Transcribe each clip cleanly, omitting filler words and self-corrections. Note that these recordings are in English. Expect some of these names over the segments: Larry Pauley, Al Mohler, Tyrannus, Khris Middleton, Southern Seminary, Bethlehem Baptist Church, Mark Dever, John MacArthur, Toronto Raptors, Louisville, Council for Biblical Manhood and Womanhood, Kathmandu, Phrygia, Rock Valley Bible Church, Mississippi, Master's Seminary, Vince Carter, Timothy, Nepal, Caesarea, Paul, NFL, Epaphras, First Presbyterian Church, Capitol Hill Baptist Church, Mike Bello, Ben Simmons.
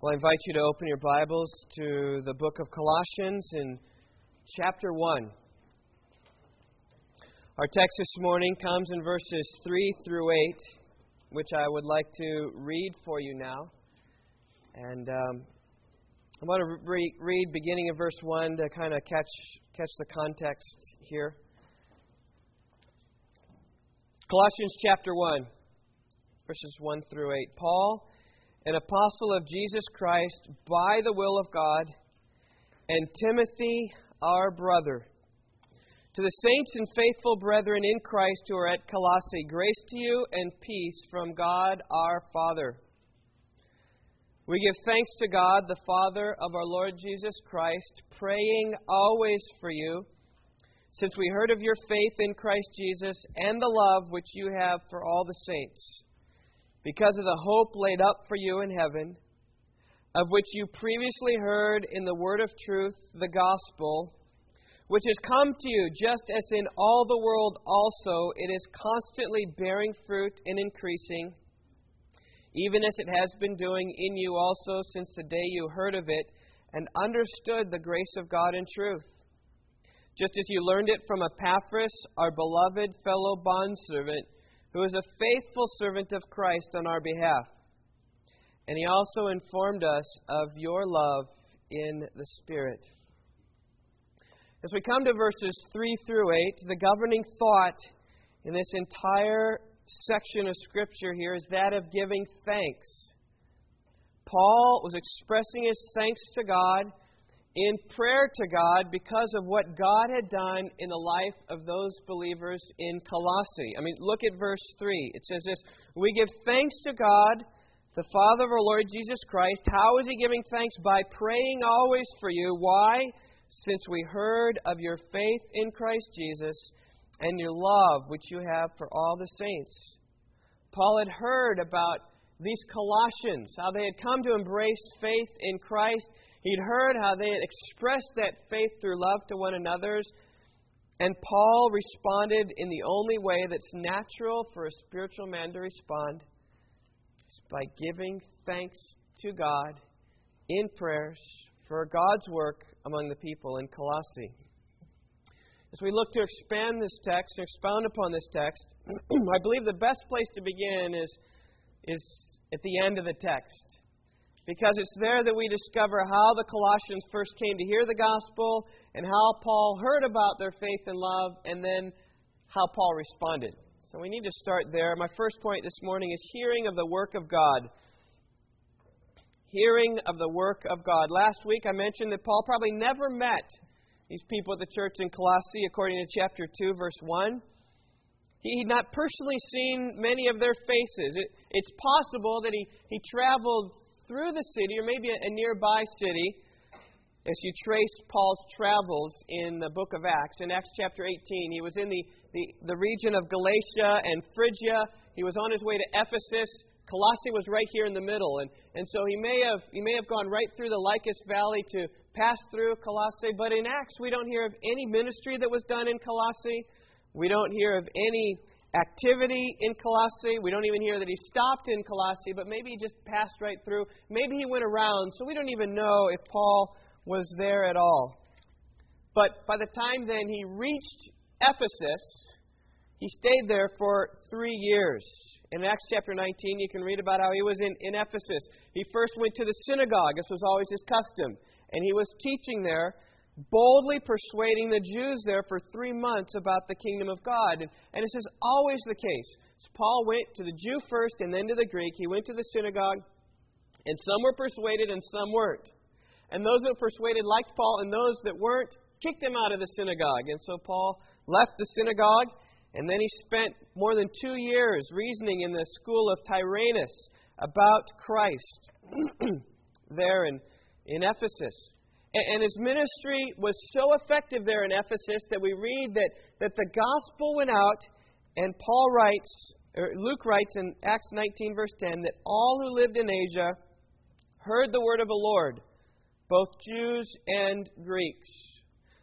Well, I invite you to open your Bibles to the book of Colossians in chapter 1. Our text this morning comes in verses 3 through 8, which I would like to read for you now. And I want to read beginning of verse 1 to kind of catch the context here. Colossians chapter 1, verses 1 through 8. Paul, an apostle of Jesus Christ by the will of God, and Timothy, our brother. To the saints and faithful brethren in Christ who are at Colossae, grace to you and peace from God our Father. We give thanks to God, the Father of our Lord Jesus Christ, praying always for you, since we heard of your faith in Christ Jesus and the love which you have for all the saints, because of the hope laid up for you in heaven, of which you previously heard in the word of truth, the gospel, which has come to you, just as in all the world also it is constantly bearing fruit and increasing, even as it has been doing in you also since the day you heard of it and understood the grace of God in truth, just as you learned it from Epaphras, our beloved fellow bondservant, who is a faithful servant of Christ on our behalf. And he also informed us of your love in the Spirit. As we come to verses 3 through 8, the governing thought in this entire section of Scripture here is that of giving thanks. Paul was expressing his thanks to God in prayer to God because of what God had done in the life of those believers in Colossae. I mean, look at verse 3. It says this, we give thanks to God, the Father of our Lord Jesus Christ. How is He giving thanks? By praying always for you. Why? Since we heard of your faith in Christ Jesus and your love which you have for all the saints. Paul had heard about these Colossians, how they had come to embrace faith in Christ. He'd heard how they had expressed that faith through love to one another. And Paul responded in the only way that's natural for a spiritual man to respond. It's by giving thanks to God in prayers for God's work among the people in Colossae. As we look to expand this text and expound upon this text, I believe the best place to begin is at the end of the text. Because it's there that we discover how the Colossians first came to hear the gospel and how Paul heard about their faith and love and then how Paul responded. So we need to start there. My first point this morning is hearing of the work of God. Hearing of the work of God. Last week I mentioned that Paul probably never met these people at the church in Colossae according to chapter 2, verse 1. He had not personally seen many of their faces. It's possible that he traveled through the city, or maybe a nearby city, as you trace Paul's travels in the book of Acts. In Acts chapter 18, he was in the region of Galatia and Phrygia. He was on his way to Ephesus. Colossae was right here in the middle. And so he may have gone right through the Lycus Valley to pass through Colossae. But in Acts, we don't hear of any ministry that was done in Colossae. We don't hear of any activity in Colossae. We don't even hear that he stopped in Colossae, but maybe he just passed right through. Maybe he went around, so we don't even know if Paul was there at all. But by the time then he reached Ephesus, he stayed there for 3 years. In Acts chapter 19, you can read about how he was in Ephesus. He first went to the synagogue, as was always his custom, and he was teaching there, boldly persuading the Jews there for 3 months about the kingdom of God. And this is always the case. So Paul went to the Jew first and then to the Greek. He went to the synagogue, and some were persuaded and some weren't. And those that were persuaded liked Paul, and those that weren't kicked him out of the synagogogue. And so Paul left the synagogue, and then he spent more than 2 years reasoning in the school of Tyrannus about Christ there in Ephesus. And his ministry was so effective there in Ephesus that we read that the gospel went out, and Luke writes in Acts 19, verse 10, that all who lived in Asia heard the word of the Lord, both Jews and Greeks.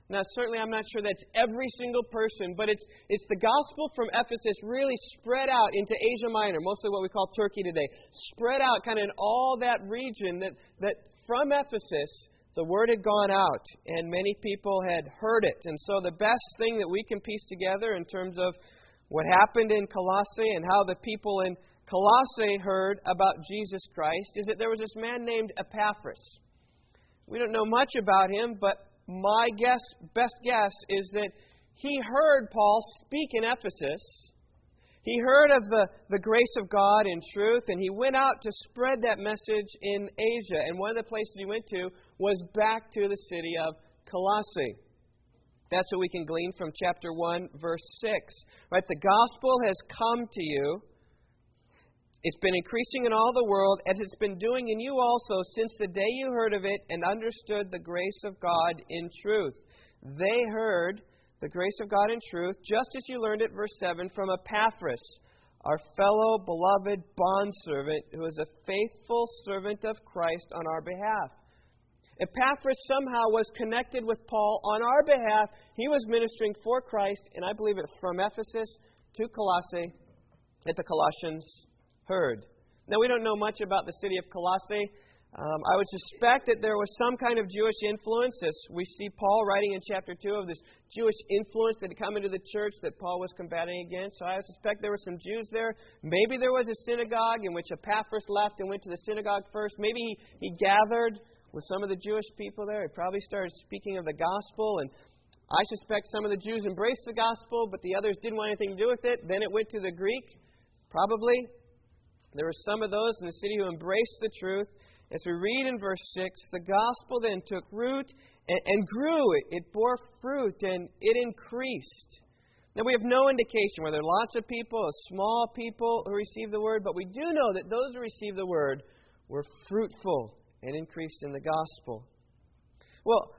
Now, certainly I'm not sure that's every single person, but it's the gospel from Ephesus really spread out into Asia Minor, mostly what we call Turkey today, spread out kind of in all that region that from Ephesus, the word had gone out and many people had heard it. And so the best thing that we can piece together in terms of what happened in Colossae and how the people in Colossae heard about Jesus Christ is that there was this man named Epaphras. We don't know much about him, but my guess, best guess, is that he heard Paul speak in Ephesus. He heard of the grace of God in truth, and he went out to spread that message in Asia. And one of the places he went to was back to the city of Colossae. That's what we can glean from chapter 1, verse 6. Right? The gospel has come to you. It's been increasing in all the world, as it's been doing in you also since the day you heard of it and understood the grace of God in truth. They heard the grace of God in truth, just as you learned it, verse 7, from Epaphras, our fellow beloved bondservant, who is a faithful servant of Christ on our behalf. Epaphras somehow was connected with Paul on our behalf. He was ministering for Christ, and I believe it from Ephesus to Colossae, that the Colossians heard. Now, we don't know much about the city of Colossae. I would suspect that there was some kind of Jewish influence, as we see Paul writing in chapter 2 of this Jewish influence that had come into the church that Paul was combating against. So I would suspect there were some Jews there. Maybe there was a synagogue in which Epaphras left and went to the synagogue first. Maybe he gathered with some of the Jewish people there. He probably started speaking of the gospel, and I suspect some of the Jews embraced the gospel, but the others didn't want anything to do with it. Then it went to the Greek, probably. There were some of those in the city who embraced the truth. As we read in verse 6, the gospel then took root and grew. It bore fruit and it increased. Now, we have no indication whether lots of people or small people who received the word, but we do know that those who received the word were fruitful and increased in the gospel. Well,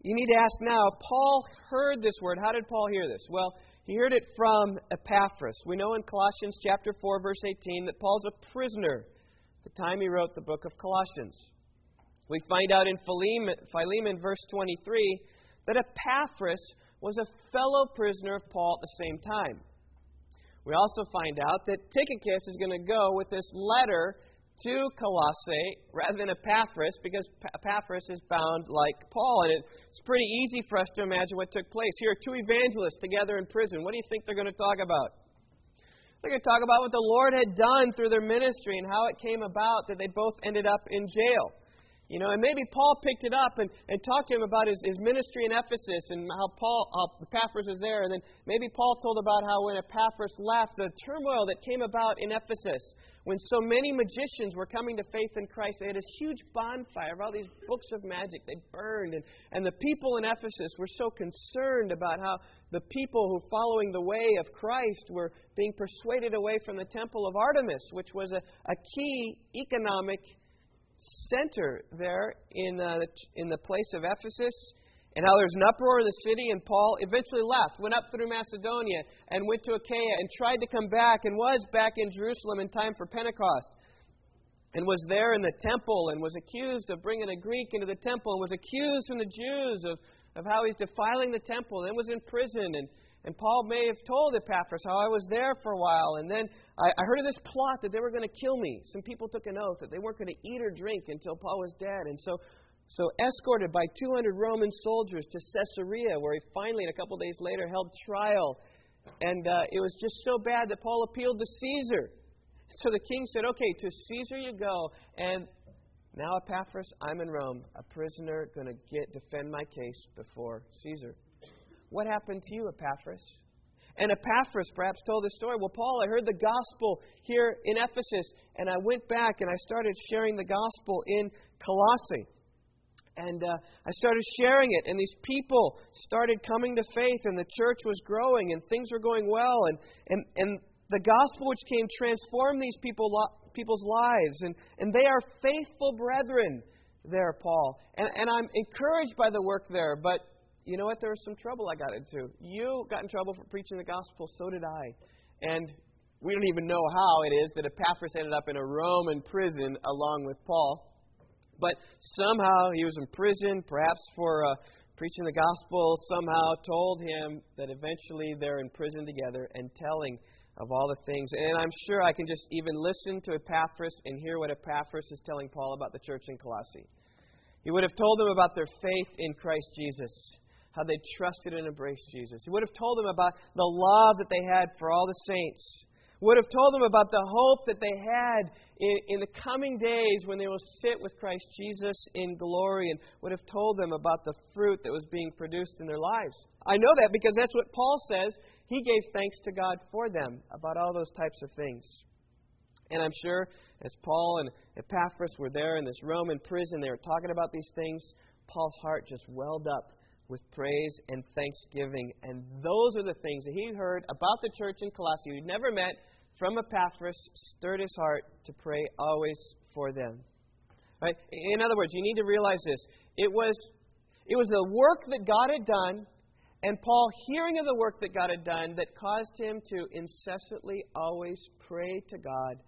you need to ask now, Paul heard this word. How did Paul hear this? Well, he heard it from Epaphras. We know in Colossians chapter 4, verse 18, that Paul's a prisoner at the time he wrote the book of Colossians. We find out in Philemon verse 23, that Epaphras was a fellow prisoner of Paul at the same time. We also find out that Tychicus is going to go with this letter to Colossae rather than Epaphras, because Epaphras is bound like Paul. And it's pretty easy for us to imagine what took place. Here are two evangelists together in prison. What do you think they're going to talk about? They're going to talk about what the Lord had done through their ministry and how it came about that they both ended up in jail. You know, and maybe Paul picked it up and talked to him about his ministry in Ephesus and how Epaphras was there. And then maybe Paul told about how when Epaphras left, the turmoil that came about in Ephesus, when so many magicians were coming to faith in Christ, they had this huge bonfire of all these books of magic they burned. And the people in Ephesus were so concerned about how the people who following the way of Christ were being persuaded away from the temple of Artemis, which was a key economic center there in the place of Ephesus, and how there's an uproar in the city, and Paul eventually left, went up through Macedonia, and went to Achaia, and tried to come back, and was back in Jerusalem in time for Pentecost, and was there in the temple, and was accused of bringing a Greek into the temple, and was accused from the Jews of how he's defiling the temple, and was in prison, and Paul may have told Epaphras how I was there for a while. And then I heard of this plot that they were going to kill me. Some people took an oath that they weren't going to eat or drink until Paul was dead. And so escorted by 200 Roman soldiers to Caesarea, where he finally, a couple days later, held trial. And it was just so bad that Paul appealed to Caesar. So the king said, okay, to Caesar you go. And now, Epaphras, I'm in Rome, a prisoner, going to defend my case before Caesar. What happened to you, Epaphras? And Epaphras perhaps told the story. Well, Paul, I heard the gospel here in Ephesus, and I went back and I started sharing the gospel in Colossae. And I started sharing it, and these people started coming to faith, and the church was growing, and things were going well. And the gospel which came transformed these people's lives, and they are faithful brethren there, Paul. And I'm encouraged by the work there, but you know what? There was some trouble I got into. You got in trouble for preaching the gospel, so did I. And we don't even know how it is that Epaphras ended up in a Roman prison along with Paul. But somehow he was in prison, perhaps for preaching the gospel somehow told him that eventually they're in prison together and telling of all the things. And I'm sure I can just even listen to Epaphras and hear what Epaphras is telling Paul about the church in Colossae. He would have told them about their faith in Christ Jesus, how they trusted and embraced Jesus. He would have told them about the love that they had for all the saints. He would have told them about the hope that they had in the coming days when they will sit with Christ Jesus in glory, and would have told them about the fruit that was being produced in their lives. I know that because that's what Paul says. He gave thanks to God for them about all those types of things. And I'm sure as Paul and Epaphras were there in this Roman prison, they were talking about these things, Paul's heart just welled up with praise and thanksgiving. And those are the things that he heard about the church in Colossae, who'd never met, from Epaphras, stirred his heart to pray always for them. Right? In other words, you need to realize this. It was the work that God had done, and Paul hearing of the work that God had done, that caused him to incessantly always pray to God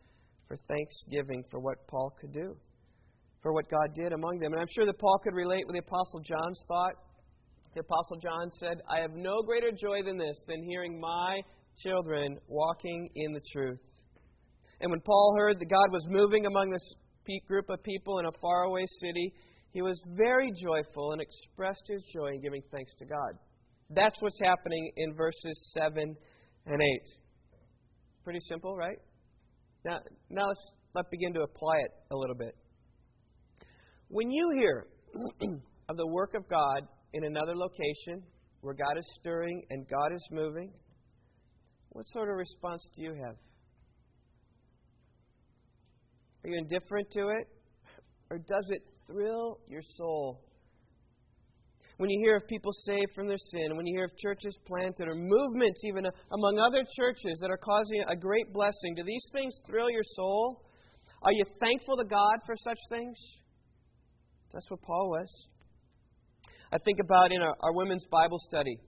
for thanksgiving for what Paul could do, for what God did among them. And I'm sure that Paul could relate with the Apostle John's thought. The Apostle John said, "I have no greater joy than this, than hearing my children walking in the truth." And when Paul heard that God was moving among this group of people in a faraway city, he was very joyful and expressed his joy in giving thanks to God. That's what's happening in verses 7 and 8. Pretty simple, right? Now let's begin to apply it a little bit. When you hear of the work of God in another location where God is stirring and God is moving, what sort of response do you have? Are you indifferent to it? Or does it thrill your soul? When you hear of people saved from their sin, when you hear of churches planted or movements even among other churches that are causing a great blessing, do these things thrill your soul? Are you thankful to God for such things? That's what Paul was. I think about in our women's Bible study,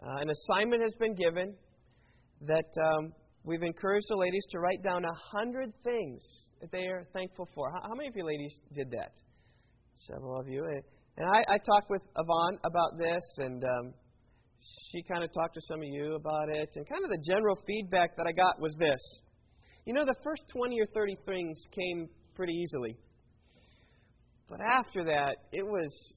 an assignment has been given that we've encouraged the ladies to write down 100 things that they are thankful for. How many of you ladies did that? Several of you. And I talked with Yvonne about this, and she kind of talked to some of you about it. And kind of the general feedback that I got was this. You know, the first 20 or 30 things came pretty easily. But after that, it was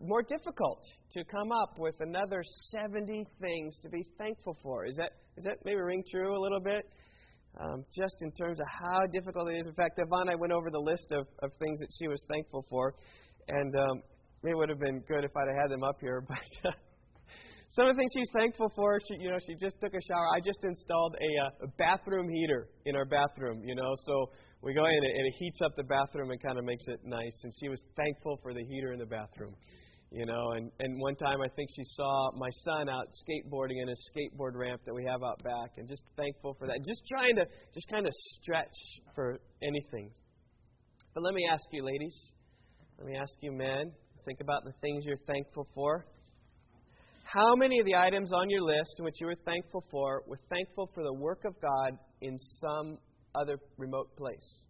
more difficult to come up with another 70 things to be thankful for. Is that maybe ring true a little bit? Just in terms of how difficult it is. In fact, Yvonne and I went over the list of things that she was thankful for, and it would have been good if I'd have had them up here. But some of the things she's thankful for, she just took a shower. I just installed a bathroom heater in our bathroom, so we go in and it heats up the bathroom and kind of makes it nice. And she was thankful for the heater in the bathroom, And one time I think she saw my son out skateboarding in a skateboard ramp that we have out back, and just thankful for that. Just trying to just kind of stretch for anything. But let me ask you, ladies. Let me ask you, men. Think about the things you're thankful for. How many of the items on your list in which you were thankful for the work of God in some other remote place?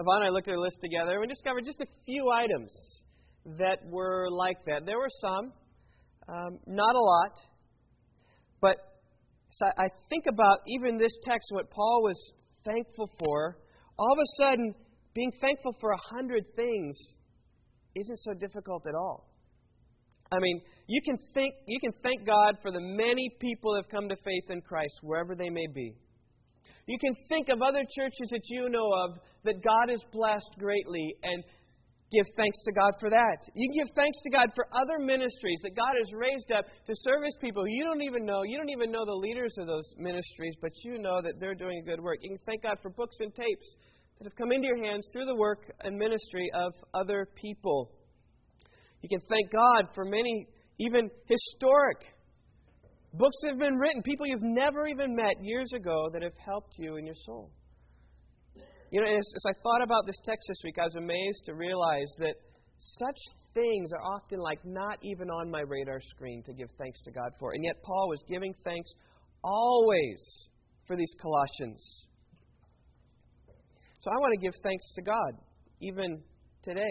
Yvonne and I looked at our list together, and we discovered just a few items that were like that. There were some, not a lot, but so I think about even this text, what Paul was thankful for. All of a sudden, being thankful for 100 things isn't so difficult at all. I mean, you can thank God for the many people that have come to faith in Christ, wherever they may be. You can think of other churches that you know of that God has blessed greatly and give thanks to God for that. You can give thanks to God for other ministries that God has raised up to serve His people who you don't even know. You don't even know the leaders of those ministries, but you know that they're doing good work. You can thank God for books and tapes that have come into your hands through the work and ministry of other people. You can thank God for many, even historic books that have been written, people you've never even met years ago that have helped you in your soul. As I thought about this text this week, I was amazed to realize that such things are often like not even on my radar screen to give thanks to God for. And yet Paul was giving thanks always for these Colossians. So I want to give thanks to God even today.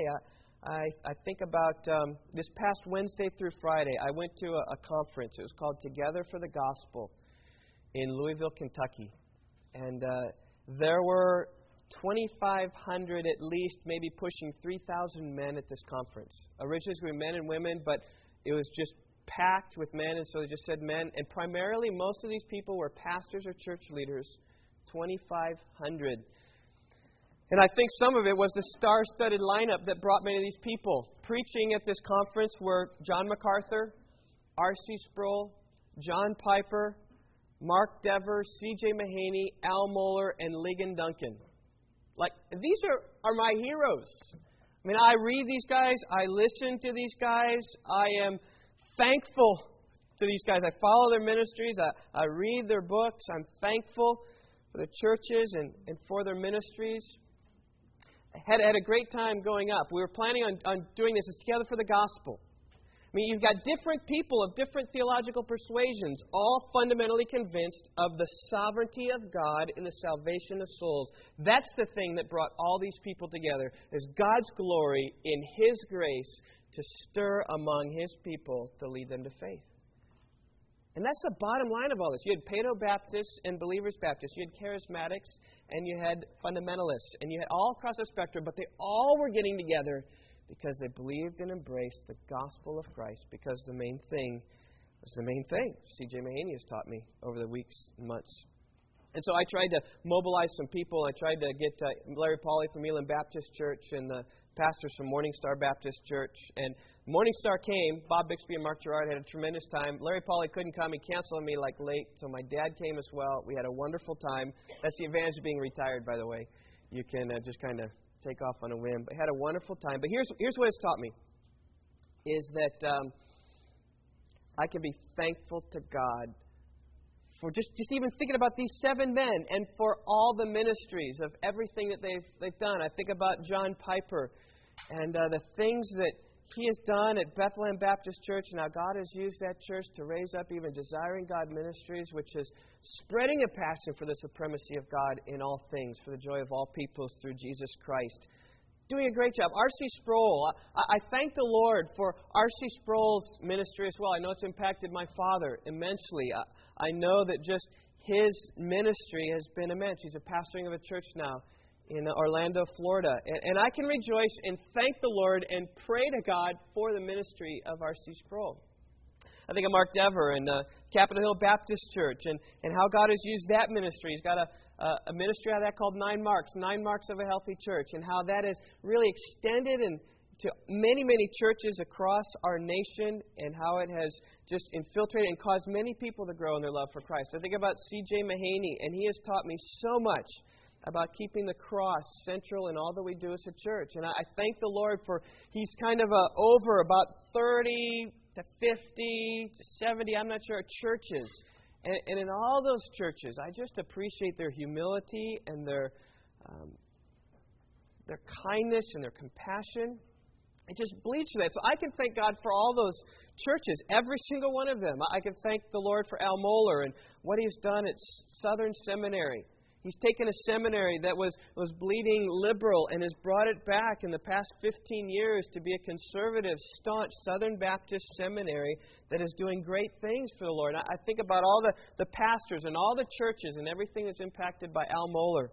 I think about this past Wednesday through Friday, I went to a conference. It was called Together for the Gospel in Louisville, Kentucky. And there were 2,500 at least, maybe pushing 3,000 men at this conference. Originally it was men and women, but it was just packed with men, and so they just said men. And primarily most of these people were pastors or church leaders, 2,500. And I think some of it was the star-studded lineup that brought many of these people. Preaching at this conference were John MacArthur, R.C. Sproul, John Piper, Mark Dever, C.J. Mahaney, Al Mohler, and Ligon Duncan. Like, these are my heroes. I mean, I read these guys. I listen to these guys. I am thankful to these guys. I follow their ministries. I read their books. I'm thankful for the churches and for their ministries. Had a great time going up. We were planning on doing this. It's Together for the Gospel. I mean, you've got different people of different theological persuasions, all fundamentally convinced of the sovereignty of God in the salvation of souls. That's the thing that brought all these people together, is God's glory in His grace to stir among His people to lead them to faith. And that's the bottom line of all this. You had Paedo-Baptists and Believers Baptists. You had Charismatics and you had Fundamentalists. And you had all across the spectrum, but they all were getting together because they believed and embraced the gospel of Christ, because the main thing was the main thing. C.J. Mahaney has taught me over the weeks and months. And so I tried to mobilize some people. I tried to get Larry Pauley from Elam Baptist Church and the pastors from Morningstar Baptist Church. And Morningstar came. Bob Bixby and Mark Gerard had a tremendous time. Larry Pauley couldn't come. He canceled on me like late. So my dad came as well. We had a wonderful time. That's the advantage of being retired, by the way. You can just kind of take off on a whim. But had a wonderful time. But here's what it's taught me, is that I can be thankful to God for just even thinking about these seven men and for all the ministries of everything that they've done. I think about John Piper and the things that he has done at Bethlehem Baptist Church, and how God has used that church to raise up even Desiring God Ministries, which is spreading a passion for the supremacy of God in all things, for the joy of all peoples through Jesus Christ. Doing a great job. R.C. Sproul. I thank the Lord for R.C. Sproul's ministry as well. I know it's impacted my father immensely. I know that just his ministry has been immense. He's a pastoring of a church now in Orlando, Florida. And I can rejoice and thank the Lord and pray to God for the ministry of R.C. Sproul. I think of Mark Dever and Capitol Hill Baptist Church and how God has used that ministry. He's got a ministry out of that called 9 Marks, 9 Marks of a Healthy Church, and how that is really extended and to many, many churches across our nation, and how it has just infiltrated and caused many people to grow in their love for Christ. I think about C.J. Mahaney, and he has taught me so much about keeping the cross central in all that we do as a church. And I thank the Lord for, he's kind of over about 30 to 50 to 70, I'm not sure, churches. And in all those churches, I just appreciate their humility and their kindness and their compassion. It just bleeds for that. So I can thank God for all those churches, every single one of them. I can thank the Lord for Al Mohler and what he's done at Southern Seminary. He's taken a seminary that was bleeding liberal and has brought it back in the past 15 years to be a conservative, staunch Southern Baptist seminary that is doing great things for the Lord. I think about all the pastors and all the churches and everything that's impacted by Al Mohler.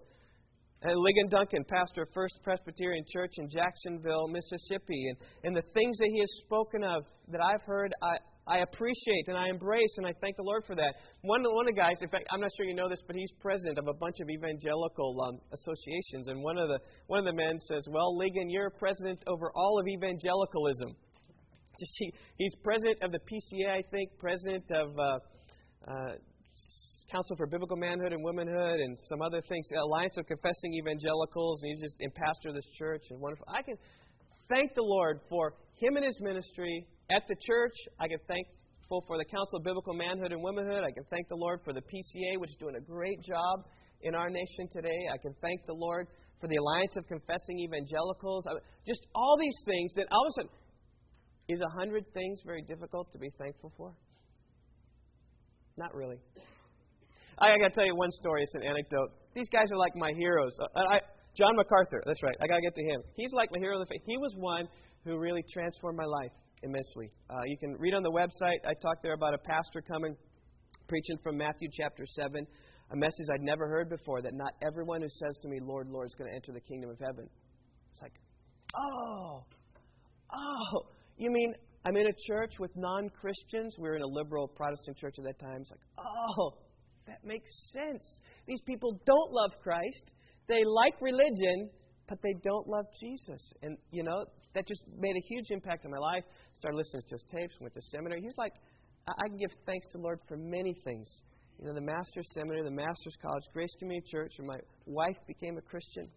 And Ligon Duncan, pastor of First Presbyterian Church in Jacksonville, Mississippi. And the things that he has spoken of that I've heard, I appreciate and I embrace, and I thank the Lord for that. One of the guys, in fact, I'm not sure you know this, but he's president of a bunch of evangelical associations. And one of the men says, "Well, Ligon, you're president over all of evangelicalism." Just he's president of the PCA, I think, president of Council for Biblical Manhood and Womanhood, and some other things, Alliance of Confessing Evangelicals. And he's just in pastor of this church, and wonderful. I can thank the Lord for him and his ministry. At the church, I can thank for the Council of Biblical Manhood and Womanhood. I can thank the Lord for the PCA, which is doing a great job in our nation today. I can thank the Lord for the Alliance of Confessing Evangelicals. Just all these things that all of a sudden, is 100 things very difficult to be thankful for? Not really. I got to tell you one story. It's an anecdote. These guys are like my heroes. I John MacArthur. That's right. I got to get to him. He's like my hero of the faith. He was one who really transformed my life immensely. You can read on the website. I talked there about a pastor coming, preaching from Matthew chapter 7, a message I'd never heard before, that not everyone who says to me, Lord, Lord, is going to enter the kingdom of heaven. It's like, oh, you mean I'm in a church with non-Christians? We were in a liberal Protestant church at that time. It's like, oh, that makes sense. These people don't love Christ. They like religion, but they don't love Jesus. And, you know, that just made a huge impact on my life. Started listening to his tapes, went to seminary. He's like, I can give thanks to the Lord for many things. You know, the Master's Seminary, the Master's College, Grace Community Church, where my wife became a Christian.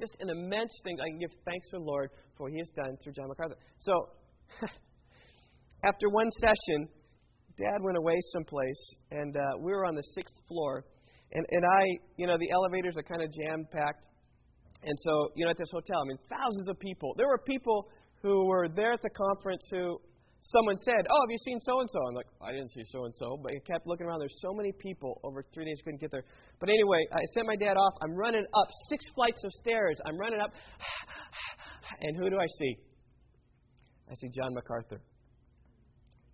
Just an immense thing I can give thanks to the Lord for what he has done through John MacArthur. So, after one session, Dad went away someplace, and we were on the 6th floor. And I, you know, the elevators are kind of jam-packed. And so, you know, at this hotel, I mean, thousands of people. There were people who were there at the conference who someone said, oh, have you seen so-and-so? I'm like, I didn't see so-and-so. But I kept looking around. There's so many people. Over 3 days, couldn't get there. But anyway, I sent my dad off. I'm running up 6 flights of stairs. I'm running up. And who do I see? I see John MacArthur.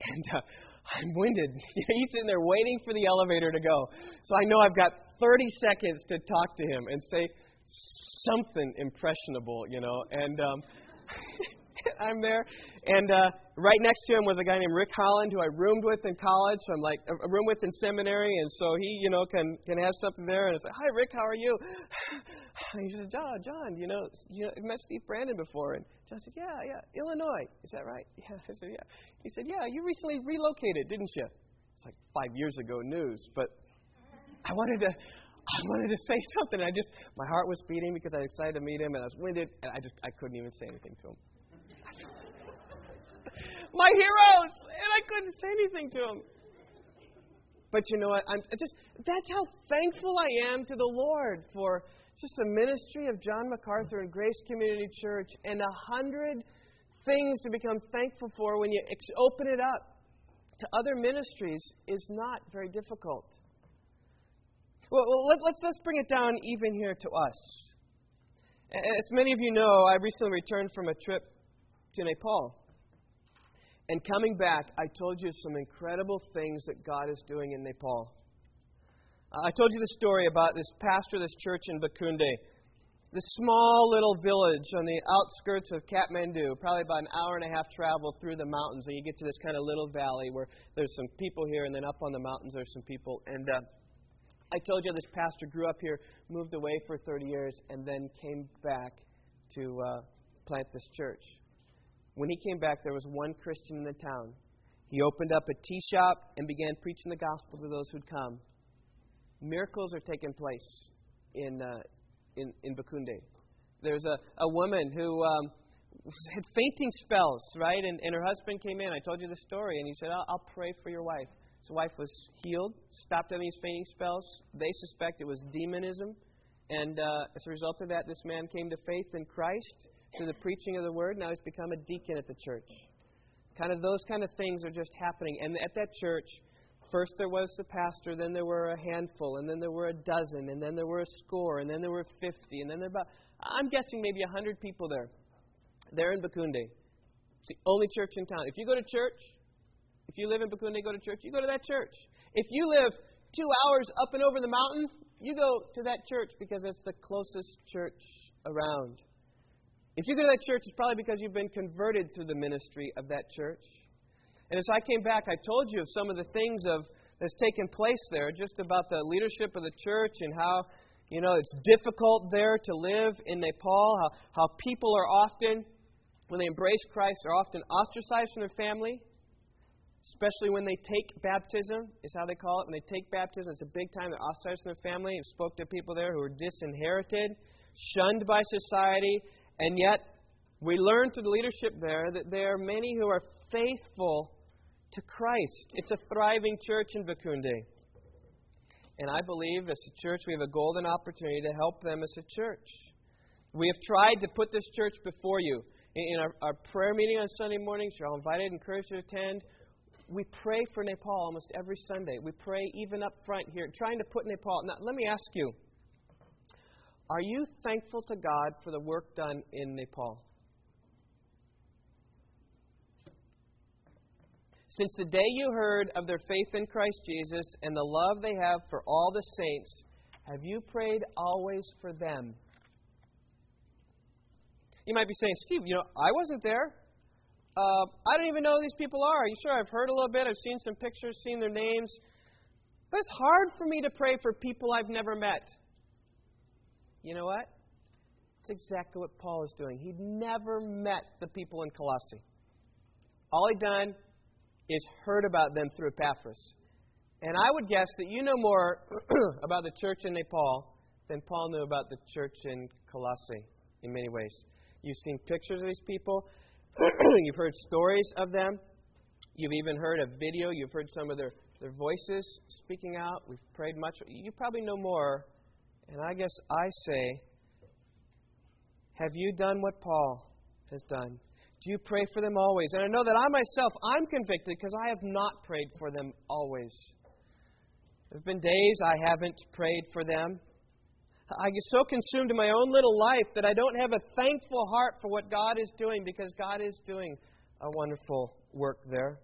And I'm winded. He's sitting there waiting for the elevator to go. So I know I've got 30 seconds to talk to him and say something impressionable, you know. And I'm there. And right next to him was a guy named Rick Holland, who I roomed with in college. So I'm like, I roomed with in seminary. And so he, you know, can have something there. And it's like, hi, Rick, how are you? And he says, John, you know, I met Steve Brandon before. And John said, yeah, Illinois. Is that right? Yeah. I said, yeah. He said, yeah, you recently relocated, didn't you? It's like 5 years ago news. But I wanted to say something. I just, my heart was beating because I was excited to meet him. And I was winded. And I couldn't even say anything to him. My heroes! And I couldn't say anything to him. But you know what? That's how thankful I am to the Lord for just the ministry of John MacArthur and Grace Community Church, and 100 things to become thankful for when you open it up to other ministries is not very difficult. Well, let's bring it down even here to us. As many of you know, I recently returned from a trip to Nepal. And coming back, I told you some incredible things that God is doing in Nepal. I told you the story about this pastor, this church in Bakunde, this small little village on the outskirts of Kathmandu, probably about an hour and a half travel through the mountains, and you get to this kind of little valley where there's some people here, and then up on the mountains there's some people. And I told you this pastor grew up here, moved away for 30 years, and then came back to plant this church. When he came back, there was one Christian in the town. He opened up a tea shop and began preaching the gospel to those who'd come. Miracles are taking place in Bakunde. There's a woman who had fainting spells, right? And her husband came in. I told you the story. And he said, I'll pray for your wife. His wife was healed, stopped having these fainting spells. They suspect it was demonism. And as a result of that, this man came to faith in Christ through the preaching of the word. Now he's become a deacon at the church. Kind of those kind of things are just happening. And at that church, first there was the pastor, then there were a handful, and then there were a dozen, and then there were a score, and then there were 50, and then there were about, I'm guessing maybe 100 people there. They're in Bakunde. It's the only church in town. If you go to church, if you live in Bakunde, go to church, you go to that church. If you live 2 hours up and over the mountain, you go to that church because it's the closest church around. If you go to that church, it's probably because you've been converted through the ministry of that church. And as I came back, I told you of some of the things that's taken place there, just about the leadership of the church and how, you know, it's difficult there to live in Nepal, how people are often, when they embrace Christ, are often ostracized from their family, especially when they take baptism, is how they call it. When they take baptism, it's a big time. They're ostracized from their family. I spoke to people there who were disinherited, shunned by society. And yet, we learn through the leadership there that there are many who are faithful to Christ. It's a thriving church in Bakunde. And I believe as a church, we have a golden opportunity to help them as a church. We have tried to put this church before you. In our prayer meeting on Sunday mornings, you're all invited and encouraged to attend. We pray for Nepal almost every Sunday. We pray even up front here, trying to put Nepal. Now, let me ask you, Are you thankful to God for the work done in Nepal? Since the day you heard of their faith in Christ Jesus and the love they have for all the saints, have you prayed always for them? You might be saying, Steve, I wasn't there. I don't even know who these people are. Are you sure? I've heard a little bit. I've seen some pictures, seen their names. But it's hard for me to pray for people I've never met. You know what? It's exactly what Paul is doing. He'd never met the people in Colossae. All he'd done is heard about them through Epaphras. And I would guess that you know more about the church in Nepal than Paul knew about the church in Colossae in many ways. You've seen pictures of these people. You've heard stories of them. You've even heard a video. You've heard some of their voices speaking out. We've prayed much. You probably know more. And I guess I say, have you done what Paul has done? Do you pray for them always? And I know that I myself, I'm convicted because I have not prayed for them always. There have been days I haven't prayed for them. I get so consumed in my own little life that I don't have a thankful heart for what God is doing, because God is doing a wonderful work there.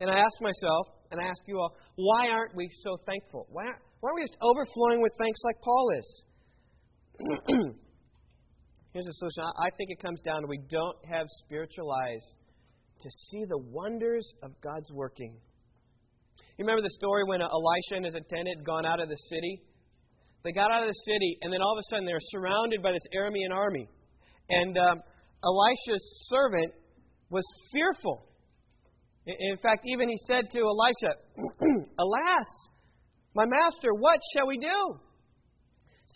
And I ask myself, and I ask you all, why aren't we so thankful? Why aren't we just overflowing with thanks like Paul is? Here's the solution. I think it comes down to we don't have spiritual eyes to see the wonders of God's working. You remember the story when Elisha and his attendant had gone out of the city? They got out of the city, and then all of a sudden they were surrounded by this Aramean army. And Elisha's servant was fearful. In fact, even he said to Elisha, "Alas, my master, what shall we do?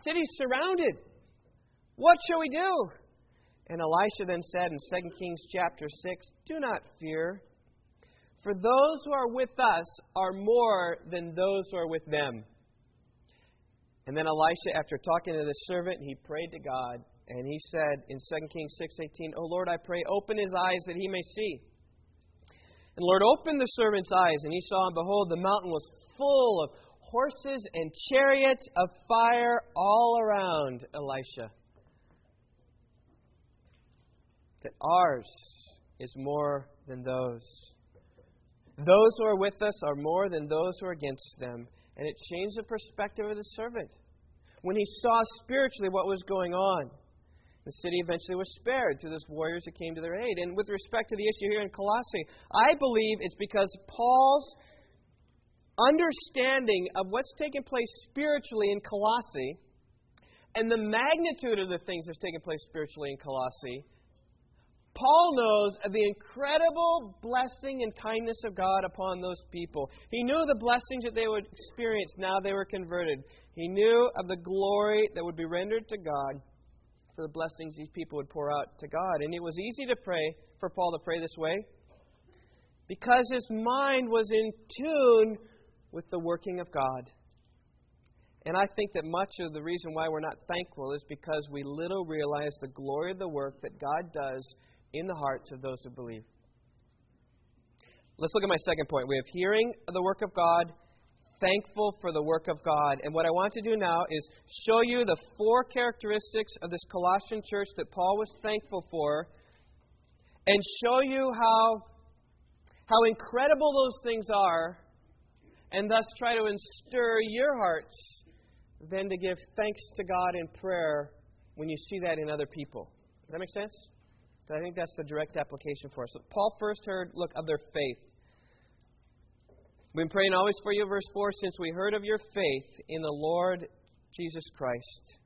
City's surrounded. What shall we do?" And Elisha then said in 2 Kings chapter 6, "Do not fear, for those who are with us are more than those who are with them." And then Elisha, after talking to the servant, he prayed to God, and he said in 2 Kings 6:18, "O Lord, I pray, open his eyes that he may see." And Lord opened the servant's eyes, and he saw, and behold, the mountain was full of horses and chariots of fire all around Elisha. That ours is more than those. Those who are with us are more than those who are against them. And it changed the perspective of the servant when he saw spiritually what was going on. The city eventually was spared through those warriors who came to their aid. And with respect to the issue here in Colossae, I believe it's because Paul's understanding of what's taking place spiritually in Colossae and the magnitude of the things that's taking place spiritually in Colossae, Paul knows of the incredible blessing and kindness of God upon those people. He knew the blessings that they would experience now they were converted. He knew of the glory that would be rendered to God for the blessings these people would pour out to God. And it was easy to pray for Paul to pray this way because his mind was in tune with the working of God. And I think that much of the reason why we're not thankful is because we little realize the glory of the work that God does in the hearts of those who believe. Let's look at my second point. We have hearing of the work of God, thankful for the work of God. And what I want to do now is show you the four characteristics of this Colossian church that Paul was thankful for, and show you how incredible those things are, and thus try to stir your hearts then to give thanks to God in prayer when you see that in other people. Does that make sense? I think that's the direct application for us. So Paul first heard, of their faith. "We've been praying always for you," verse 4, "since we heard of your faith in the Lord Jesus Christ."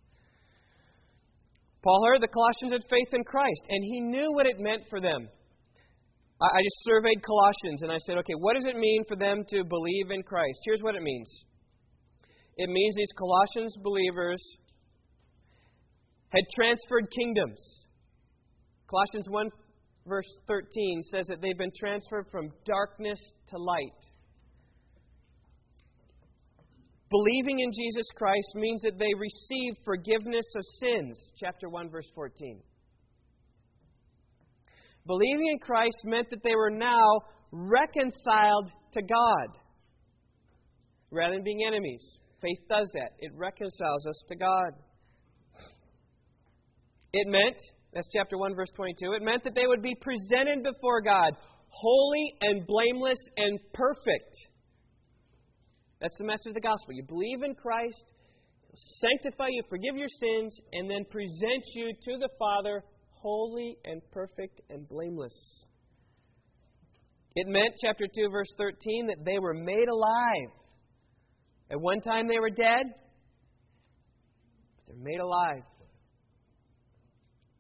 Paul heard the Colossians had faith in Christ, and he knew what it meant for them. I just surveyed Colossians, and I said, okay, what does it mean for them to believe in Christ? Here's what it means. It means these Colossians believers had transferred kingdoms. Colossians 1 verse 13 says that they've been transferred from darkness to light. Believing in Jesus Christ means that they receive forgiveness of sins. Chapter 1 verse 14. Believing in Christ meant that they were now reconciled to God rather than being enemies. Faith does that. It reconciles us to God. It meant, that's chapter 1, verse 22, it meant that they would be presented before God, holy and blameless and perfect. That's the message of the gospel. You believe in Christ, sanctify you, forgive your sins, and then present you to the Father, holy and perfect and blameless. It meant, chapter 2, verse 13, that they were made alive. At one time they were dead, but they're made alive.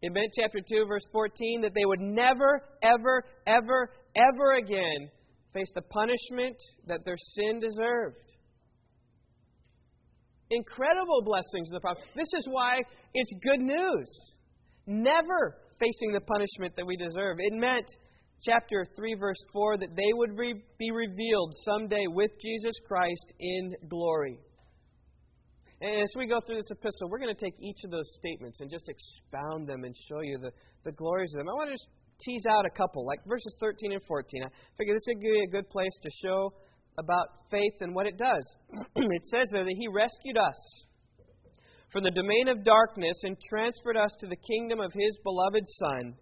It meant, chapter 2, verse 14, that they would never, ever, ever, ever again face the punishment that their sin deserved. Incredible blessings of the prophet. This is why it's good news. Never facing the punishment that we deserve. It meant, chapter 3, verse 4, that they would be revealed someday with Jesus Christ in glory. And as we go through this epistle, we're going to take each of those statements and just expound them and show you the glories of them. I want to just tease out a couple, like verses 13 and 14. I figure this would be a good place to show about faith and what it does. It says there that He rescued us from the domain of darkness and transferred us to the kingdom of His beloved Son,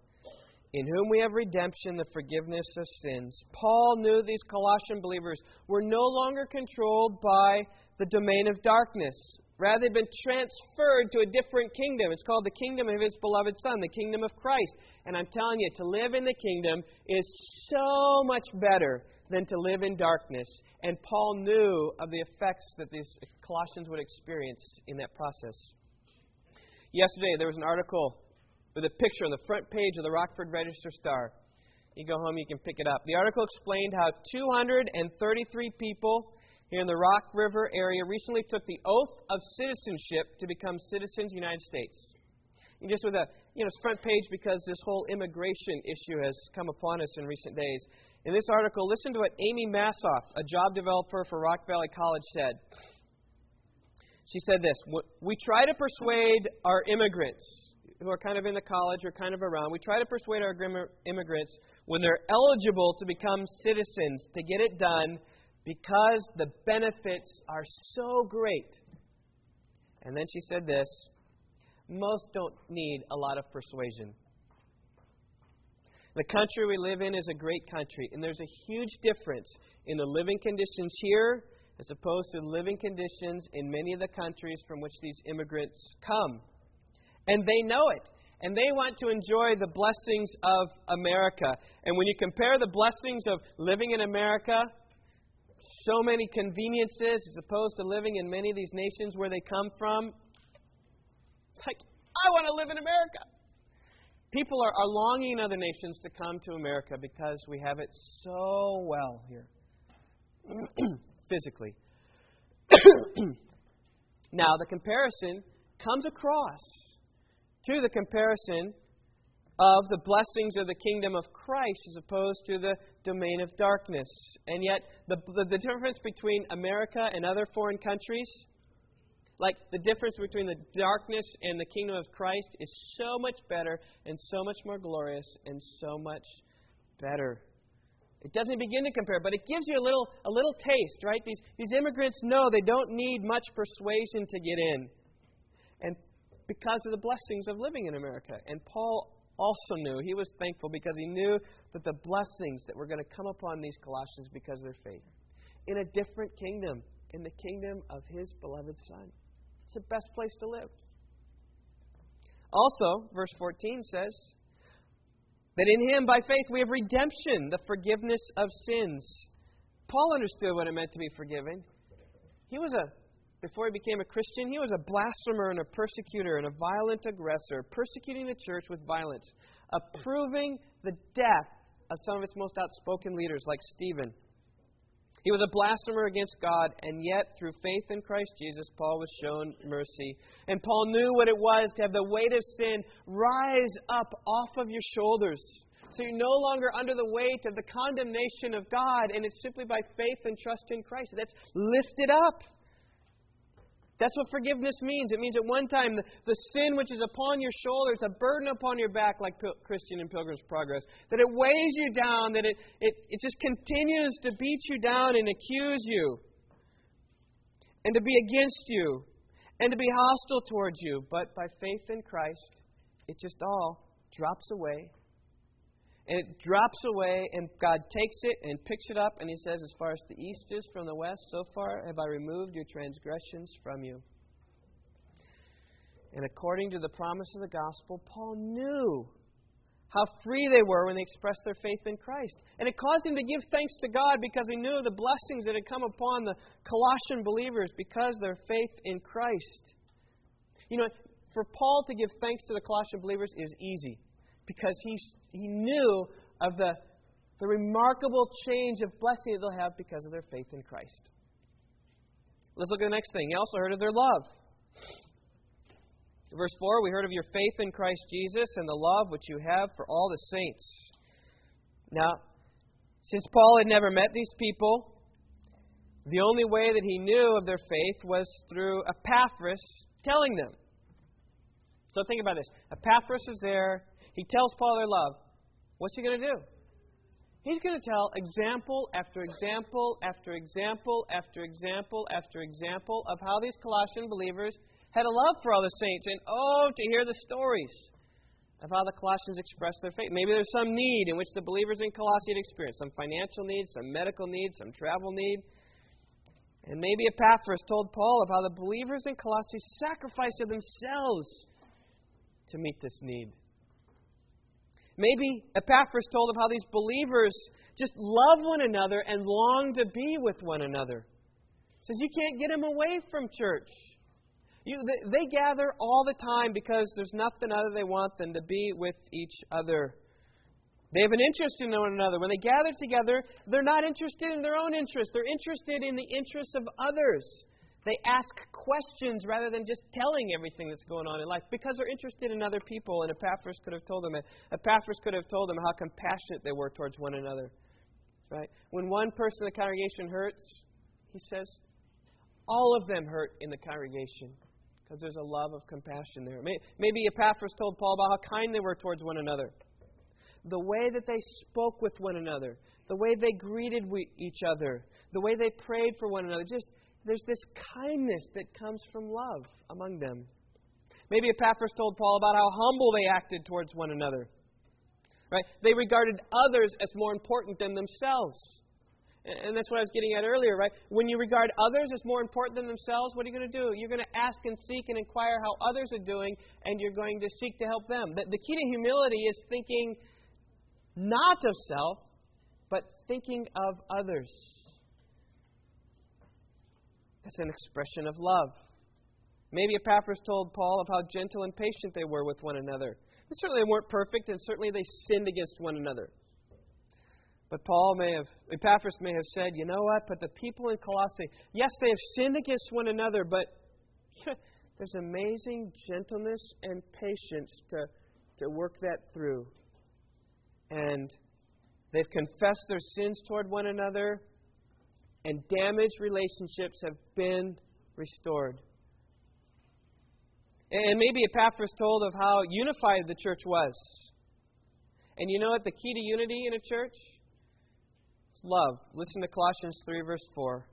in whom we have redemption, the forgiveness of sins. Paul knew these Colossian believers were no longer controlled by the domain of darkness. Rather, they've been transferred to a different kingdom. It's called the kingdom of His beloved Son, the kingdom of Christ. And I'm telling you, to live in the kingdom is so much better than to live in darkness. And Paul knew of the effects that these Colossians would experience in that process. Yesterday, there was an article with a picture on the front page of the Rockford Register-Star. You go home, you can pick it up. The article explained how 233 people here in the Rock River area recently took the oath of citizenship to become citizens of the United States. And just with a it's front page because this whole immigration issue has come upon us in recent days. In this article, listen to what Amy Massoff, a job developer for Rock Valley College, said. She said this: "We try to persuade our immigrants who are kind of in the college or kind of around. We try to persuade our immigrants when they're eligible to become citizens to get it done because the benefits are so great." And then she said this: "Most don't need a lot of persuasion. The country we live in is a great country, and there's a huge difference in the living conditions here as opposed to the living conditions in many of the countries from which these immigrants come. And they know it. And they want to enjoy the blessings of America. And when you compare the blessings of living in America, so many conveniences as opposed to living in many of these nations where they come from, it's like, I want to live in America." People are longing in other nations to come to America because we have it so well here. Physically. Now, the comparison comes across to the comparison of the blessings of the kingdom of Christ as opposed to the domain of darkness. And yet, the difference between America and other foreign countries, like the difference between the darkness and the kingdom of Christ, is so much better and so much more glorious and so much better. It doesn't begin to compare, but it gives you a little taste, right? These immigrants know they don't need much persuasion to get in. And because of the blessings of living in America. And Paul also knew, he was thankful because he knew that the blessings that were going to come upon these Colossians because of their faith. In a different kingdom, in the kingdom of His beloved Son. It's the best place to live. Also, verse 14 says that in Him, by faith, we have redemption, the forgiveness of sins. Paul understood what it meant to be forgiven. Before he became a Christian, he was a blasphemer and a persecutor and a violent aggressor, persecuting the church with violence, approving the death of some of its most outspoken leaders like Stephen. He was a blasphemer against God, and yet through faith in Christ Jesus, Paul was shown mercy. And Paul knew what it was to have the weight of sin rise up off of your shoulders. So you're no longer under the weight of the condemnation of God, and it's simply by faith and trust in Christ. That's lifted up. That's what forgiveness means. It means at one time the sin which is upon your shoulder, it's a burden upon your back like Christian in Pilgrim's Progress. That it weighs you down, that it just continues to beat you down and accuse you. and to be against you, and to be hostile towards you. But by faith in Christ, it just all drops away. And it drops away, and God takes it and picks it up, and He says, as far as the east is from the west, so far have I removed your transgressions from you. And according to the promise of the gospel, Paul knew how free they were when they expressed their faith in Christ. And it caused him to give thanks to God because he knew the blessings that had come upon the Colossian believers because of their faith in Christ. You know, for Paul to give thanks to the Colossian believers is easy because he knew of the remarkable change of blessing that they'll have because of their faith in Christ. Let's look at the next thing. He also heard of their love. Verse 4, we heard of your faith in Christ Jesus and the love which you have for all the saints. Now, since Paul had never met these people, the only way that he knew of their faith was through Epaphras telling them. So think about this. Epaphras is there. He tells Paul their love. What's he going to do? He's going to tell example after example after example after example after example of how these Colossian believers had a love for all the saints. And oh, to hear the stories of how the Colossians expressed their faith. Maybe there's some need in which the believers in Colossae had experienced. Some financial need, some medical need, some travel need. And maybe Epaphras told Paul of how the believers in Colossae sacrificed of themselves to meet this need. Maybe Epaphras told of how these believers just love one another and long to be with one another. Says you can't get them away from church. They gather all the time because there's nothing other they want than to be with each other. They have an interest in one another. When they gather together, they're not interested in their own interests. They're interested in the interests of others. They ask questions rather than just telling everything that's going on in life because they're interested in other people. And Epaphras could have told them that. Epaphras could have told them how compassionate they were towards one another. Right? When one person in the congregation hurts, he says, all of them hurt in the congregation. Because there's a love of compassion there. Maybe Epaphras told Paul about how kind they were towards one another. The way that they spoke with one another. The way they greeted each other. The way they prayed for one another. Just, there's this kindness that comes from love among them. Maybe Epaphras told Paul about how humble they acted towards one another. Right? They regarded others as more important than themselves. And that's what I was getting at earlier, right? When you regard others as more important than themselves, what are you going to do? You're going to ask and seek and inquire how others are doing, and you're going to seek to help them. The key to humility is thinking not of self, but thinking of others. That's an expression of love. Maybe Epaphras told Paul of how gentle and patient they were with one another. And certainly they weren't perfect, and certainly they sinned against one another. But Epaphras may have said, you know what, but the people in Colossae, yes, they have sinned against one another, but there's amazing gentleness and patience to work that through. And they've confessed their sins toward one another, and damaged relationships have been restored. And maybe Epaphras told of how unified the church was. And you know what, the key to unity in a church? Love. Listen to Colossians 3, verse 4.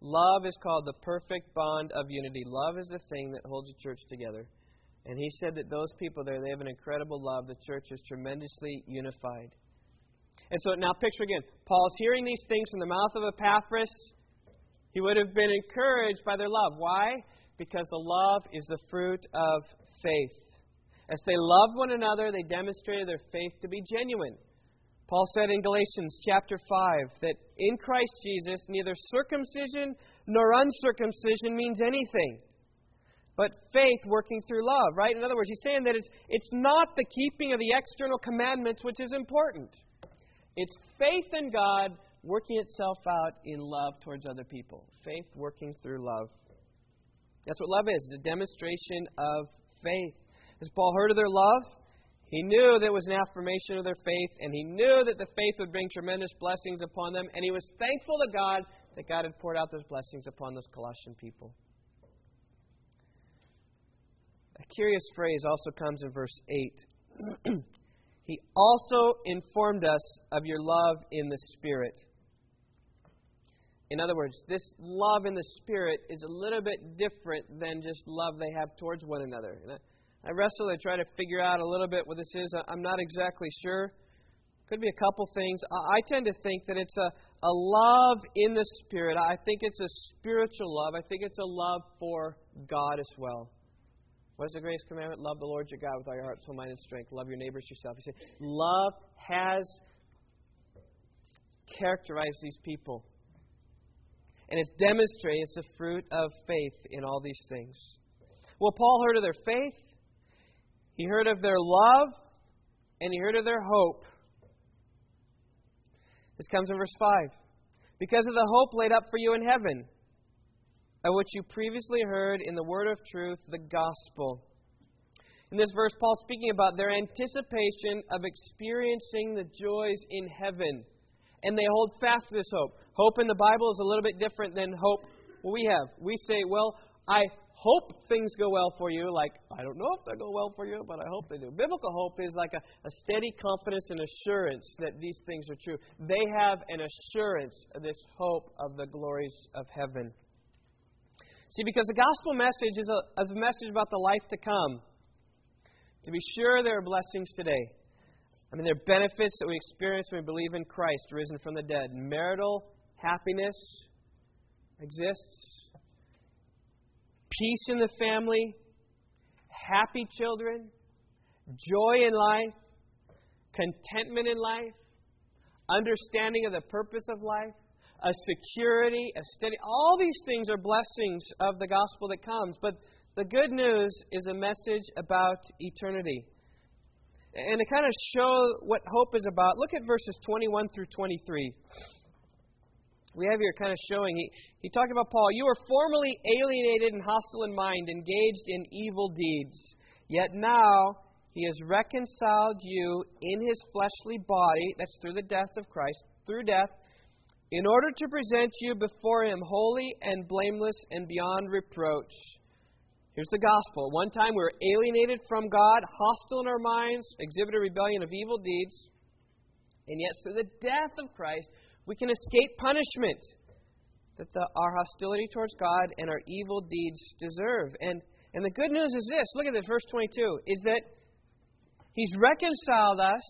Love is called the perfect bond of unity. Love is the thing that holds a church together. And he said that those people there, they have an incredible love. The church is tremendously unified. And so now picture again, Paul's hearing these things from the mouth of Epaphras. He would have been encouraged by their love. Why? Because the love is the fruit of faith. As they loved one another, they demonstrated their faith to be genuine. Paul said in Galatians chapter 5 that in Christ Jesus neither circumcision nor uncircumcision means anything, but faith working through love, right? In other words, he's saying that it's not the keeping of the external commandments which is important. It's faith in God working itself out in love towards other people. Faith working through love. That's what love is. It's a demonstration of faith. Has Paul heard of their love? He knew that it was an affirmation of their faith, and he knew that the faith would bring tremendous blessings upon them, and he was thankful to God that God had poured out those blessings upon those Colossian people. A curious phrase also comes in verse 8. He also informed us of your love in the Spirit. In other words, this love in the Spirit is a little bit different than just love they have towards one another. And I wrestle, I try to figure out a little bit what this is. I'm not exactly sure. Could be a couple things. I tend to think that it's a love in the Spirit. I think it's a spiritual love. I think it's a love for God as well. What is the greatest commandment? Love the Lord your God with all your heart, soul, mind, and strength. Love your neighbors yourself. You see, love has characterized these people. And it's demonstrating it's the fruit of faith in all these things. Well, Paul heard of their faith. He heard of their love. And he heard of their hope. This comes in verse 5. Because of the hope laid up for you in heaven, of which you previously heard in the word of truth, the gospel. In this verse, Paul's speaking about their anticipation of experiencing the joys in heaven. And they hold fast to this hope. Hope in the Bible is a little bit different than hope we have. We say, well, I hope things go well for you. Like, I don't know if they go well for you, but I hope they do. Biblical hope is like a steady confidence and assurance that these things are true. They have an assurance of this hope of the glories of heaven. See, because the gospel message is a message about the life to come. To be sure, there are blessings today. I mean, there are benefits that we experience when we believe in Christ, risen from the dead. Marital happiness exists. Peace in the family. Happy children. Joy in life. Contentment in life. Understanding of the purpose of life. A security, a steady. All these things are blessings of the gospel that comes. But the good news is a message about eternity. And to kind of show what hope is about, look at verses 21 through 23. We have here kind of showing, he talked about Paul. You were formerly alienated and hostile in mind, engaged in evil deeds. Yet now he has reconciled you in his fleshly body, that's through the death of Christ, through death, in order to present you before him holy and blameless and beyond reproach. Here's the gospel. At one time we were alienated from God, hostile in our minds, exhibited rebellion of evil deeds. And yet through the death of Christ, we can escape punishment that our hostility towards God and our evil deeds deserve. And the good news is this. Look at this, verse 22. Is that he's reconciled us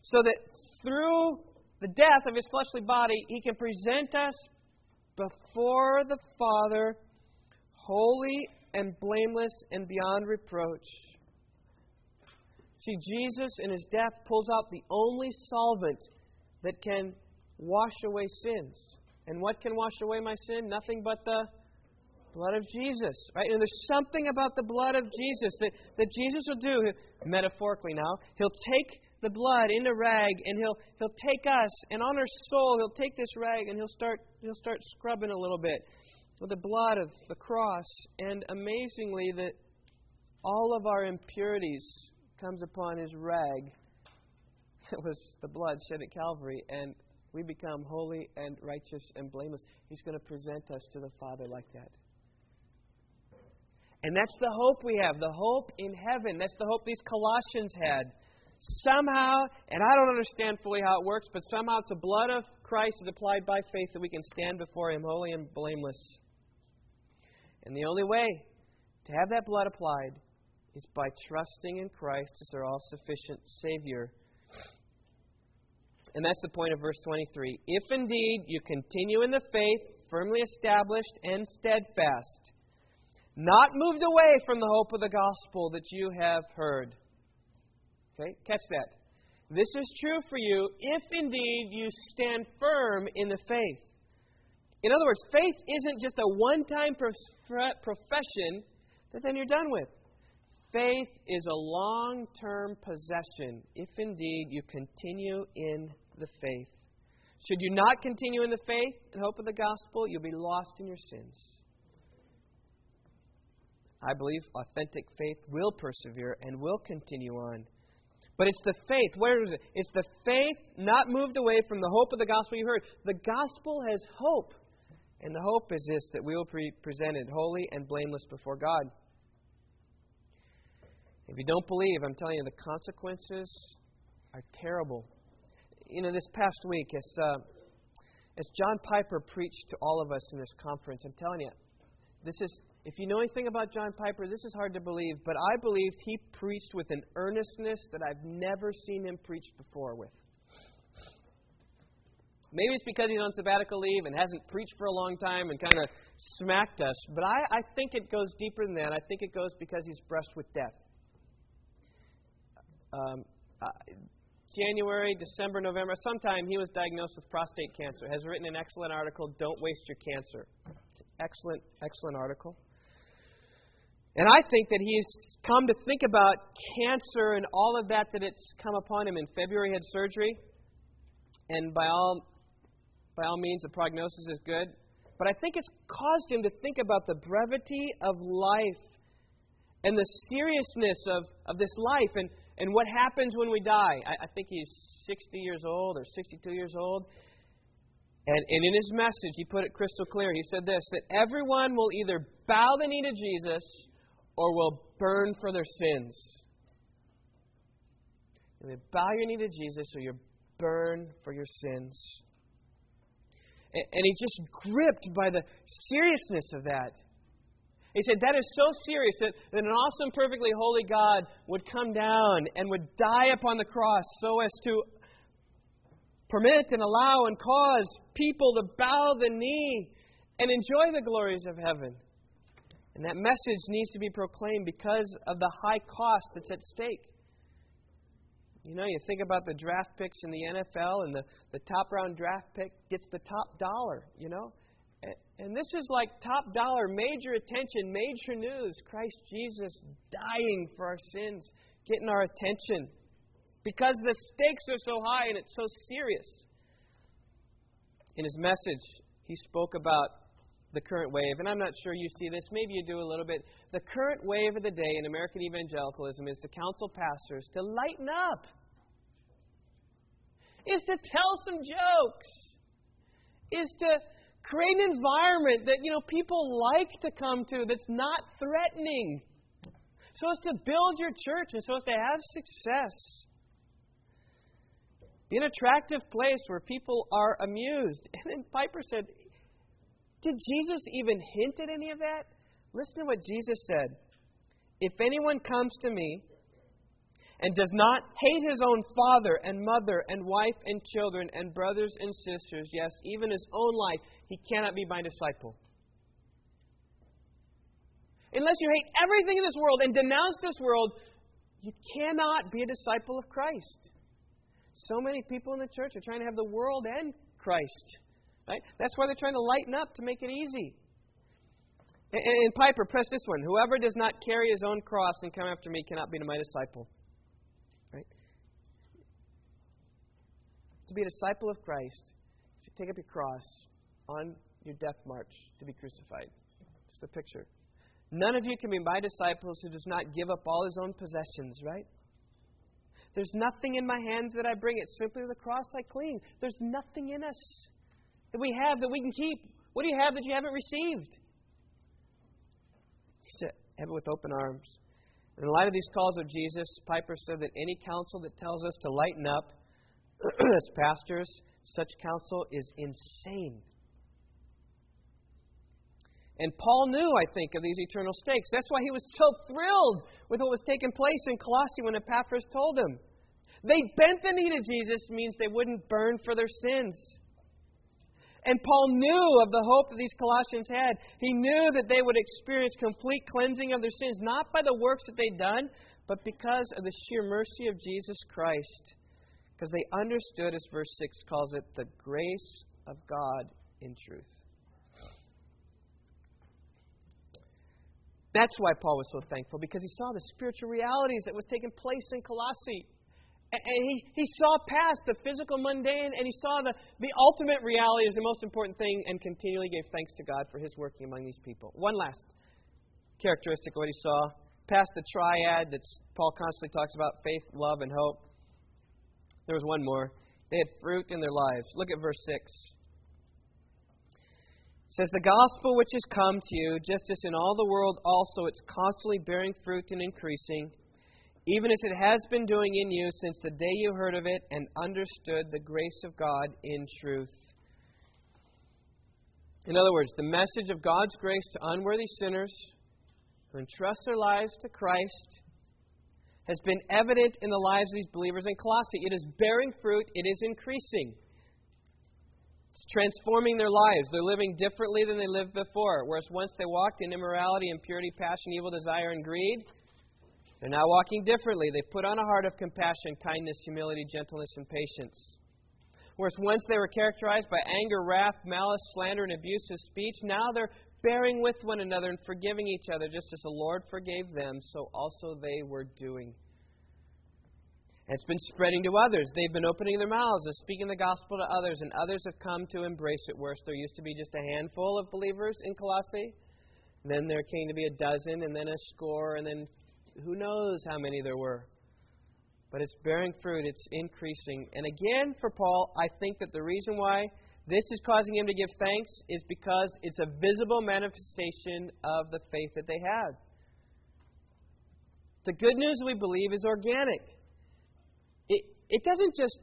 so that through the death of his fleshly body, he can present us before the Father, holy and blameless and beyond reproach. See, Jesus in his death pulls out the only solvent that can wash away sins. And what can wash away my sin? Nothing but the blood of Jesus. Right? And there's something about the blood of Jesus that Jesus will do, metaphorically now. He'll take the blood in a rag, and he'll take us, and on our soul he'll take this rag, and he'll start scrubbing a little bit with the blood of the cross, and amazingly that all of our impurities comes upon his rag. That was the blood shed at Calvary, and we become holy and righteous and blameless. He's going to present us to the Father like that. And that's the hope we have, the hope in heaven. That's the hope these Colossians had. Somehow, and I don't understand fully how it works, but somehow it's the blood of Christ is applied by faith that we can stand before him holy and blameless. And the only way to have that blood applied is by trusting in Christ as our all-sufficient Savior. And that's the point of verse 23. If indeed you continue in the faith, firmly established and steadfast, not moved away from the hope of the gospel that you have heard. Okay, catch that. This is true for you if indeed you stand firm in the faith. In other words, faith isn't just a one-time profession that then you're done with. Faith is a long-term possession if indeed you continue in the faith. Should you not continue in the faith and hope of the gospel, you'll be lost in your sins. I believe authentic faith will persevere and will continue on. But it's the faith. Where is it? It's the faith not moved away from the hope of the gospel you heard. The gospel has hope. And the hope is this, that we will be presented holy and blameless before God. If you don't believe, I'm telling you, the consequences are terrible. You know, this past week, As John Piper preached to all of us in this conference, I'm telling you, this is, if you know anything about John Piper, this is hard to believe, but I believed he preached with an earnestness that I've never seen him preach before with. Maybe it's because he's on sabbatical leave and hasn't preached for a long time and kind of smacked us, but I think it goes deeper than that. I think it goes because he's brushed with death. January, December, November, sometime he was diagnosed with prostate cancer. Has written an excellent article, Don't Waste Your Cancer. Excellent, excellent article. And I think that he's come to think about cancer and all of that it's come upon him. In February, he had surgery. And by all means, the prognosis is good. But I think it's caused him to think about the brevity of life and the seriousness of this life and what happens when we die. I think he's 60 years old or 62 years old. And in his message, he put it crystal clear. He said this, that everyone will either bow the knee to Jesus or will burn for their sins. You bow your knee to Jesus or you're burn for your sins. And he's just gripped by the seriousness of that. He said, that is so serious that an awesome, perfectly holy God would come down and would die upon the cross so as to permit and allow and cause people to bow the knee and enjoy the glories of heaven. And that message needs to be proclaimed because of the high cost that's at stake. You know, you think about the draft picks in the NFL, and the top-round draft pick gets the top dollar, you know. And this is like top dollar, major attention, major news. Christ Jesus dying for our sins, getting our attention. Because the stakes are so high and it's so serious. In his message, he spoke about the current wave. And I'm not sure you see this. Maybe you do a little bit. The current wave of the day in American evangelicalism is to counsel pastors to lighten up. Is to tell some jokes. Is to create an environment that, you know, people like to come to that's not threatening. So as to build your church and so as to have success. Be an attractive place where people are amused. And then Piper said, did Jesus even hint at any of that? Listen to what Jesus said. If anyone comes to me and does not hate his own father and mother and wife and children and brothers and sisters, yes, even his own life, he cannot be my disciple. Unless you hate everything in this world and denounce this world, you cannot be a disciple of Christ. So many people in the church are trying to have the world and Christ. Right? That's why they're trying to lighten up to make it easy. And Piper pressed this one. Whoever does not carry his own cross and come after me cannot be my disciple. Right? To be a disciple of Christ, you take up your cross on your death march to be crucified. Just a picture. None of you can be my disciples who does not give up all his own possessions, right? There's nothing in my hands that I bring. It's simply the cross I cling. There's nothing in us that we have that we can keep. What do you have that you haven't received? He said, have it with open arms. And in light of these calls of Jesus, Piper said that any counsel that tells us to lighten up as pastors, such counsel is insane. And Paul knew, I think, of these eternal stakes. That's why he was so thrilled with what was taking place in Colossae when Epaphras told him. They bent the knee to Jesus means they wouldn't burn for their sins. And Paul knew of the hope that these Colossians had. He knew that they would experience complete cleansing of their sins, not by the works that they'd done, but because of the sheer mercy of Jesus Christ. Because they understood, as verse 6 calls it, the grace of God in truth. That's why Paul was so thankful, because he saw the spiritual realities that was taking place in Colossae. And he saw past the physical mundane, and he saw the ultimate reality as the most important thing, and continually gave thanks to God for his working among these people. One last characteristic of what he saw, past the triad that Paul constantly talks about, faith, love, and hope. There was one more. They had fruit in their lives. Look at verse 6. It says, the gospel which has come to you, just as in all the world also it's constantly bearing fruit and increasing, even as it has been doing in you since the day you heard of it and understood the grace of God in truth. In other words, the message of God's grace to unworthy sinners who entrust their lives to Christ has been evident in the lives of these believers in Colossae. It is bearing fruit. It is increasing. It's transforming their lives. They're living differently than they lived before. Whereas once they walked in immorality, impurity, passion, evil desire, and greed, they're now walking differently. They've put on a heart of compassion, kindness, humility, gentleness, and patience. Whereas once they were characterized by anger, wrath, malice, slander, and abusive speech, now they're bearing with one another and forgiving each other, just as the Lord forgave them, so also they were doing. And it's been spreading to others. They've been opening their mouths and speaking the gospel to others, and others have come to embrace it. Whereas there used to be just a handful of believers in Colossae, then there came to be a dozen, and then a score, and then who knows how many there were. But it's bearing fruit. It's increasing. And again, for Paul, I think that the reason why this is causing him to give thanks is because it's a visible manifestation of the faith that they had. The good news we believe is organic. It doesn't just,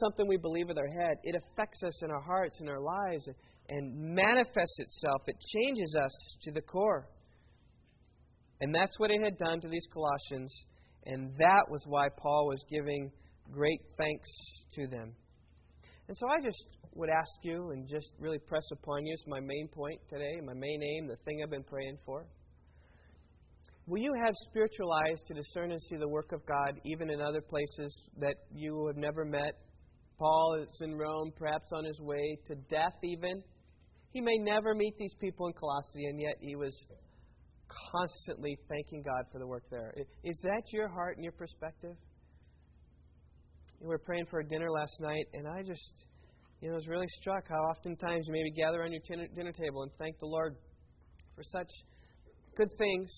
something we believe with our head. It affects us in our hearts and our lives and manifests itself. It changes us to the core. And that's what it had done to these Colossians. And that was why Paul was giving great thanks to them. And so I just would ask you and just really press upon you. It's my main point today, my main aim, the thing I've been praying for. Will you have spiritual eyes to discern and see the work of God even in other places that you have never met? Paul is in Rome, perhaps on his way to death even. He may never meet these people in Colossae, and yet he was constantly thanking God for the work there. Is that your heart and your perspective? We were praying for a dinner last night, and I just, was really struck how oftentimes you maybe gather on your dinner table and thank the Lord for such good things,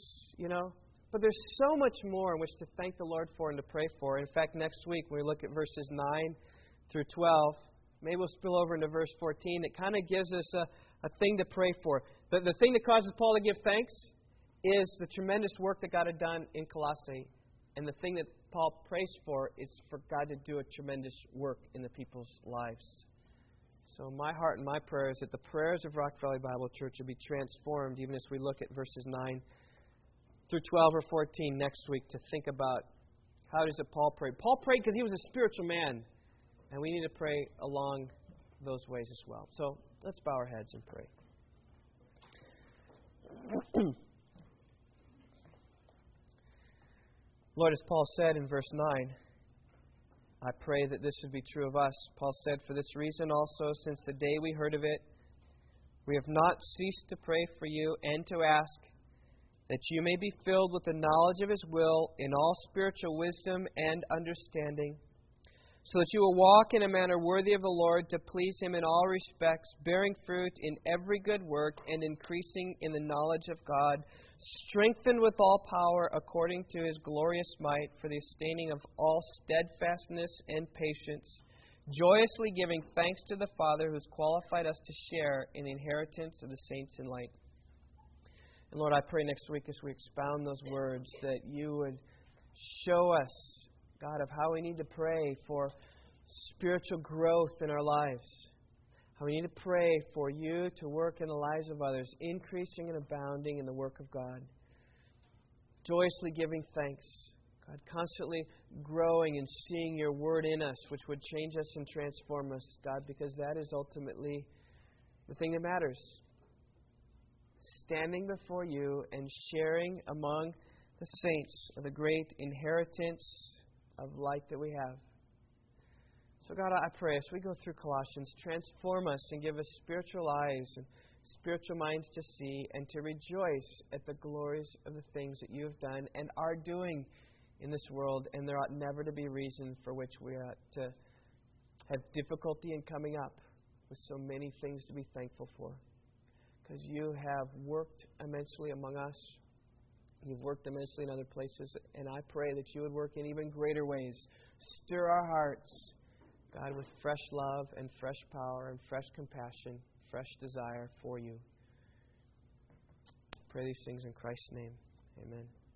But there's so much more in which to thank the Lord for and to pray for. In fact, next week when we look at verses 9 through 12, maybe we'll spill over into verse 14. It kind of gives us a thing to pray for. The thing that causes Paul to give thanks is the tremendous work that God had done in Colossae. And the thing that Paul prays for is for God to do a tremendous work in the people's lives. So my heart and my prayer is that the prayers of Rock Valley Bible Church will be transformed even as we look at verses 9 through 12 or 14 next week to think about how does it Paul pray. Paul prayed because he was a spiritual man. And we need to pray along those ways as well. So let's bow our heads and pray. Lord, as Paul said in verse 9, I pray that this would be true of us. Paul said, for this reason also, since the day we heard of it, we have not ceased to pray for you and to ask that you may be filled with the knowledge of His will in all spiritual wisdom and understanding, so that you will walk in a manner worthy of the Lord to please Him in all respects, bearing fruit in every good work and increasing in the knowledge of God, strengthened with all power according to His glorious might for the sustaining of all steadfastness and patience, joyously giving thanks to the Father who has qualified us to share in the inheritance of the saints in light. And Lord, I pray next week as we expound those words that you would show us, God, of how we need to pray for spiritual growth in our lives. How we need to pray for you to work in the lives of others, increasing and abounding in the work of God. Joyously giving thanks. God, constantly growing and seeing your word in us, which would change us and transform us, God, because that is ultimately the thing that matters. Standing before you and sharing among the saints of the great inheritance of light that we have. So God, I pray as we go through Colossians, transform us and give us spiritual eyes and spiritual minds to see and to rejoice at the glories of the things that you have done and are doing in this world. And there ought never to be reason for which we ought to have difficulty in coming up with so many things to be thankful for. Because you have worked immensely among us. You've worked immensely in other places, and I pray that you would work in even greater ways. Stir our hearts, God, with fresh love and fresh power and fresh compassion, fresh desire for you. I pray these things in Christ's name. Amen.